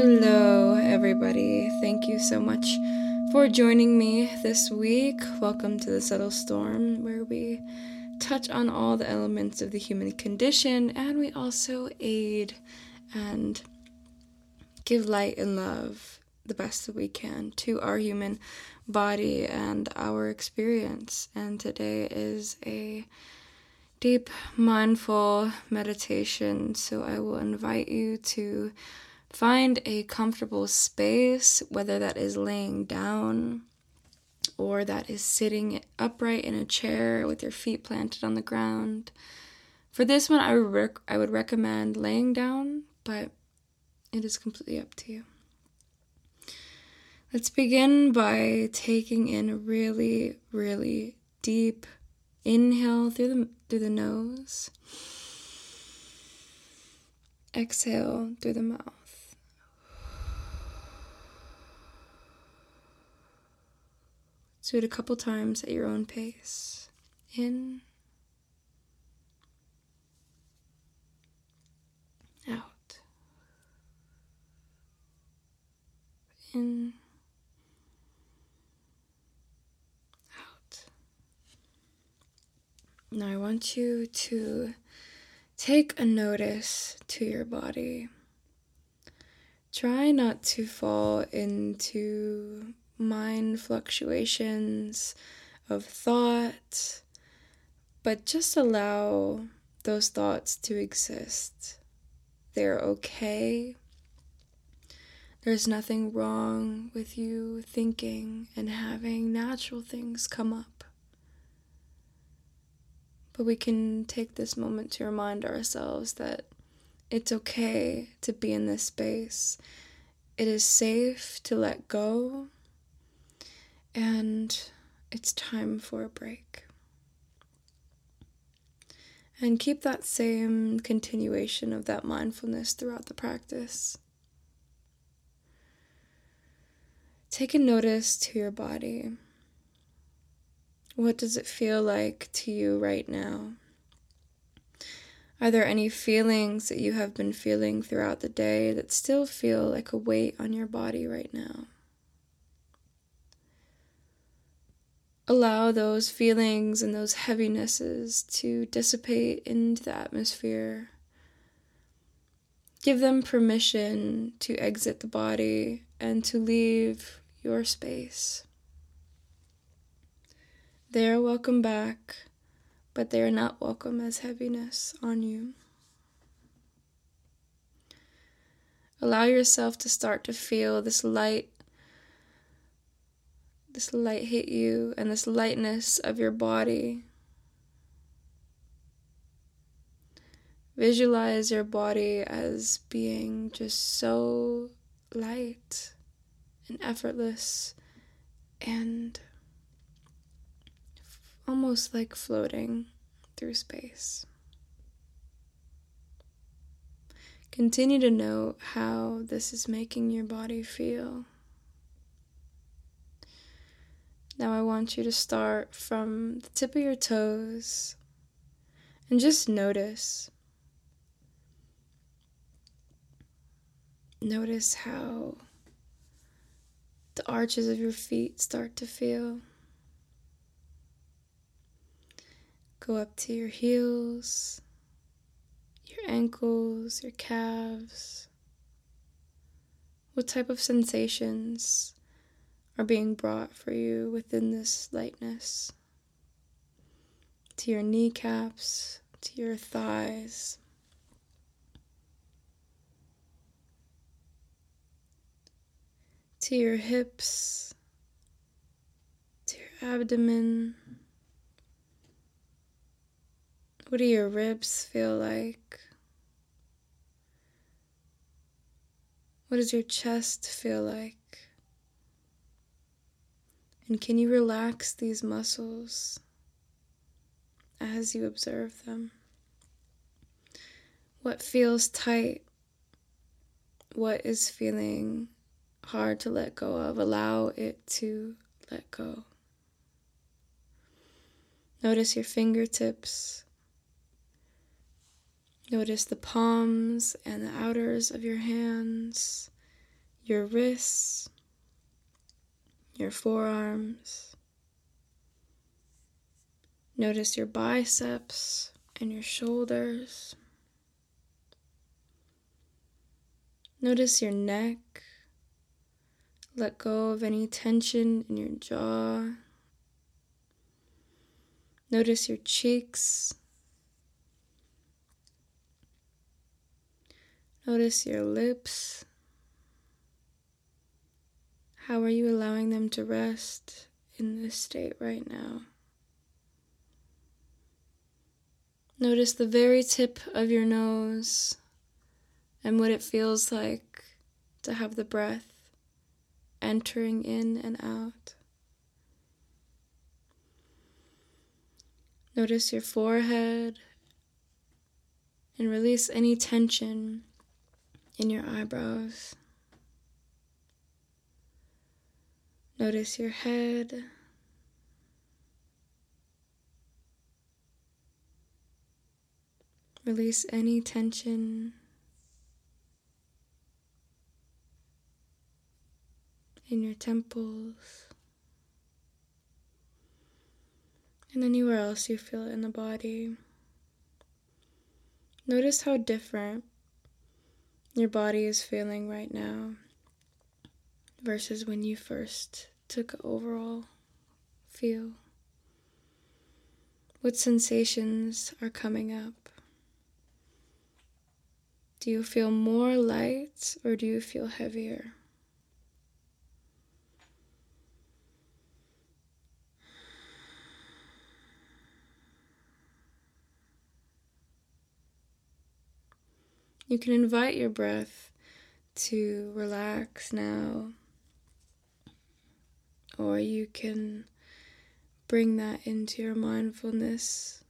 Hello, everybody. Thank you so much for joining me this week. Welcome to The Subtle Storm, where we touch on all the elements of the human condition, and we also aid and give light and love the best that we can to our human body and our experience. And today is a deep, mindful meditation, so I will invite you to find a comfortable space, whether that is laying down or that is sitting upright in a chair with your feet planted on the ground. For this one, I would recommend laying down, but it is completely up to you. Let's begin by taking in a really, really deep inhale through the nose. Exhale through the mouth. Do it a couple times at your own pace. In. Out. In. Out. Now I want you to take a notice to your body. Try not to fall into mind fluctuations of thought, but just allow those thoughts to exist. They're okay. There's nothing wrong with you thinking and having natural things come up. But we can take this moment to remind ourselves that it's okay to be in this space. It is safe to let go. And it's time for a break. And keep that same continuation of that mindfulness throughout the practice. Take a notice to your body. What does it feel like to you right now? Are there any feelings that you have been feeling throughout the day that still feel like a weight on your body right now? Allow those feelings and those heavinesses to dissipate into the atmosphere. Give them permission to exit the body and to leave your space. They are welcome back, but they are not welcome as heaviness on you. Allow yourself to start to feel this light hit you, and this lightness of your body. Visualize your body as being just so light and effortless and almost like floating through space. Continue to note how this is making your body feel. Now I want you to start from the tip of your toes and just notice. Notice how the arches of your feet start to feel. Go up to your heels, your ankles, your calves. What type of sensations are being brought for you within this lightness? To your kneecaps, to your thighs. To your hips, to your abdomen. What do your ribs feel like? What does your chest feel like? And can you relax these muscles as you observe them? What feels tight? What is feeling hard to let go of? Allow it to let go. Notice your fingertips. Notice the palms and the outers of your hands your wrists, your forearms. Notice your biceps and your shoulders. Notice your neck. Let go of any tension in your jaw. Notice your cheeks. Notice your lips. How are you allowing them to rest in this state right now? Notice the very tip of your nose and what it feels like to have the breath entering in and out. Notice your forehead and release any tension in your eyebrows. Notice your head. Release any tension in your temples, and anywhere else you feel it in the body. Notice how different your body is feeling right now versus when you first took an overall feel. What sensations are coming up? Do you feel more light or do you feel heavier? You can invite your breath to relax now, or you can bring that into your mindfulness.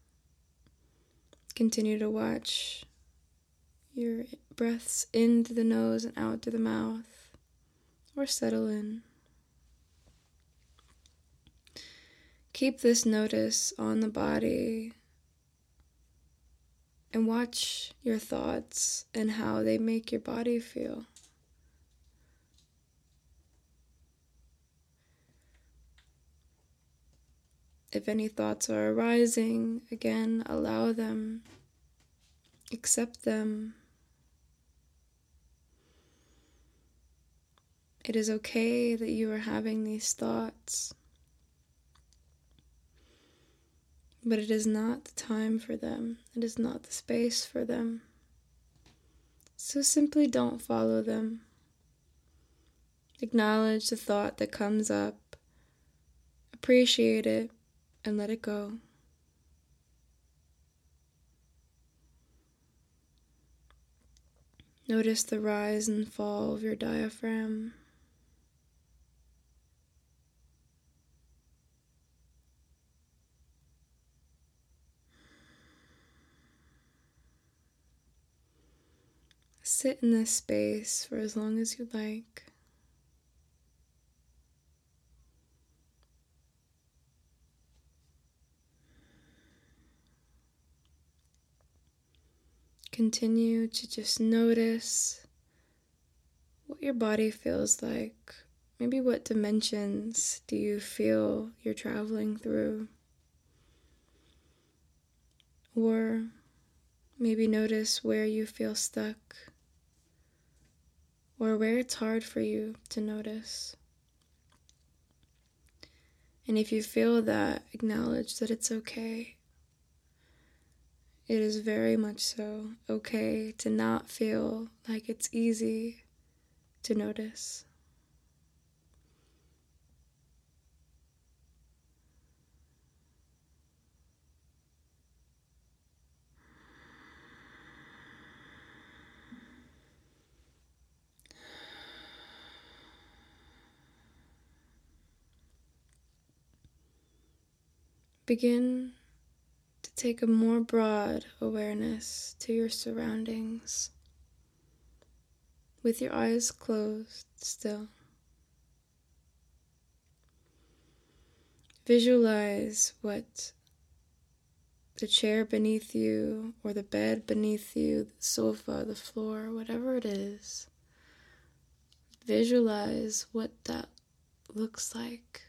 Continue to watch your breaths in through the nose and out through the mouth, or settle in. Keep this notice on the body. And watch your thoughts and how they make your body feel. If any thoughts are arising, again, allow them. Accept them. It is okay that you are having these thoughts, but it is not the time for them. It is not the space for them. So simply don't follow them. Acknowledge the thought that comes up, appreciate it, and let it go. Notice the rise and fall of your diaphragm. Sit in this space for as long as you like. Continue to just notice what your body feels like. Maybe what dimensions do you feel you're traveling through? Or maybe notice where you feel stuck, or where it's hard for you to notice. And if you feel that, acknowledge that it's okay. It is very much so okay to not feel like it's easy to notice. Begin to take a more broad awareness to your surroundings, with your eyes closed still. Visualize what the chair beneath you, or the bed beneath you, the sofa, the floor, whatever it is. Visualize what that looks like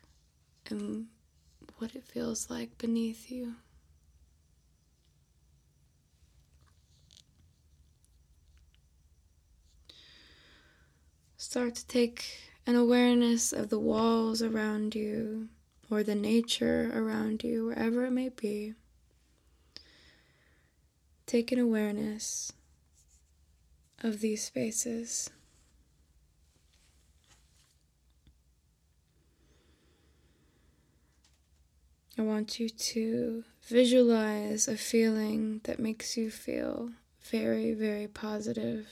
and what it feels like beneath you. Start to take an awareness of the walls around you or the nature around you, wherever it may be. Take an awareness of these spaces. I want you to visualize a feeling that makes you feel very, very positive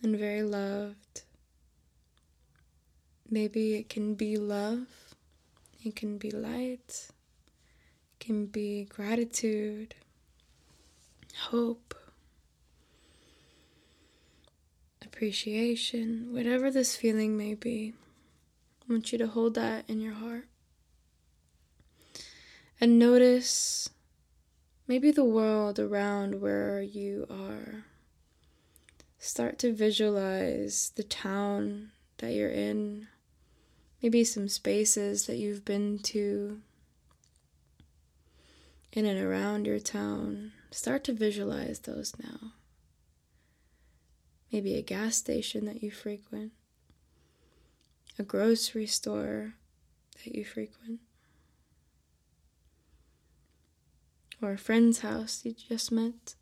and very loved. Maybe it can be love, it can be light, it can be gratitude, hope, appreciation, whatever this feeling may be. I want you to hold that in your heart and notice maybe the world around where you are. Start to visualize the town that you're in, maybe some spaces that you've been to in and around your town. Start to visualize those now. Maybe a gas station that you frequent, a grocery store that you frequent, or a friend's house you just met,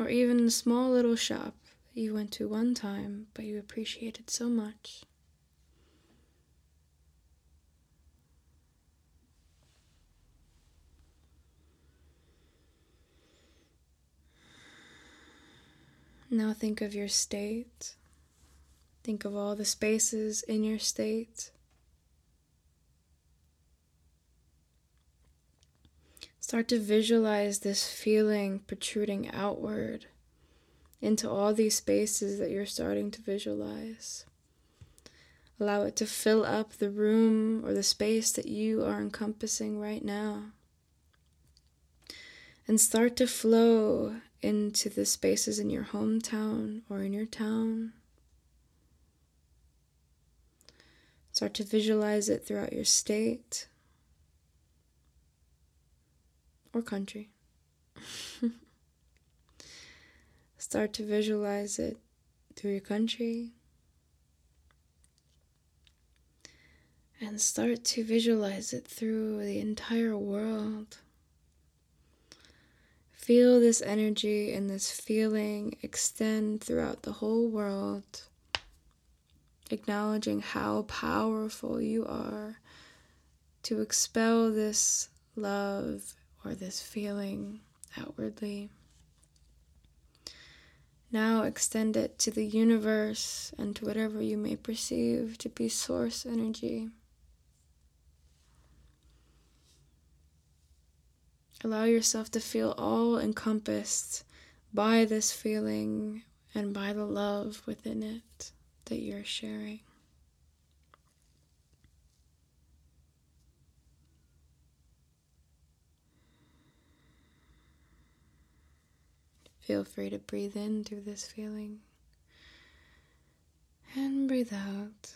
or even a small little shop that you went to one time but you appreciated so much. Now think of your state. Think of all the spaces in your state. Start to visualize this feeling protruding outward into all these spaces that you're starting to visualize. Allow it to fill up the room or the space that you are encompassing right now. And start to flow into the spaces in your hometown or in your town. Start to visualize it throughout your state or country. Start to visualize it through your country. And start to visualize it through the entire world. Feel this energy and this feeling extend throughout the whole world, acknowledging how powerful you are to expel this love or this feeling outwardly. Now extend it to the universe and to whatever you may perceive to be source energy. Allow yourself to feel all encompassed by this feeling and by the love within it that you're sharing. Feel free to breathe in through this feeling and breathe out.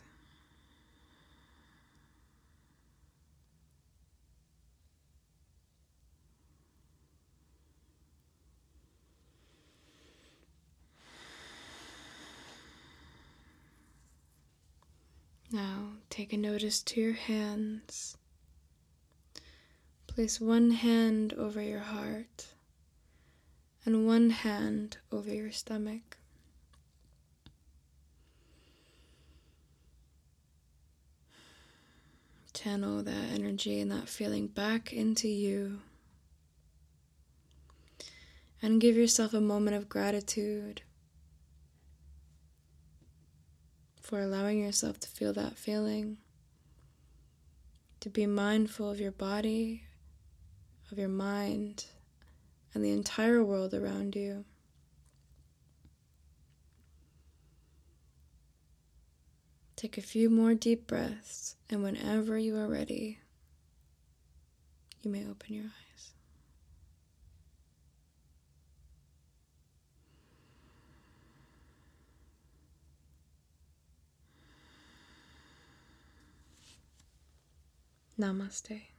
Now, take a notice to your hands. Place one hand over your heart and one hand over your stomach. Channel that energy and that feeling back into you. And give yourself a moment of gratitude for allowing yourself to feel that feeling, to be mindful of your body, of your mind, and the entire world around you. Take a few more deep breaths, and whenever you are ready, you may open your eyes. Namaste.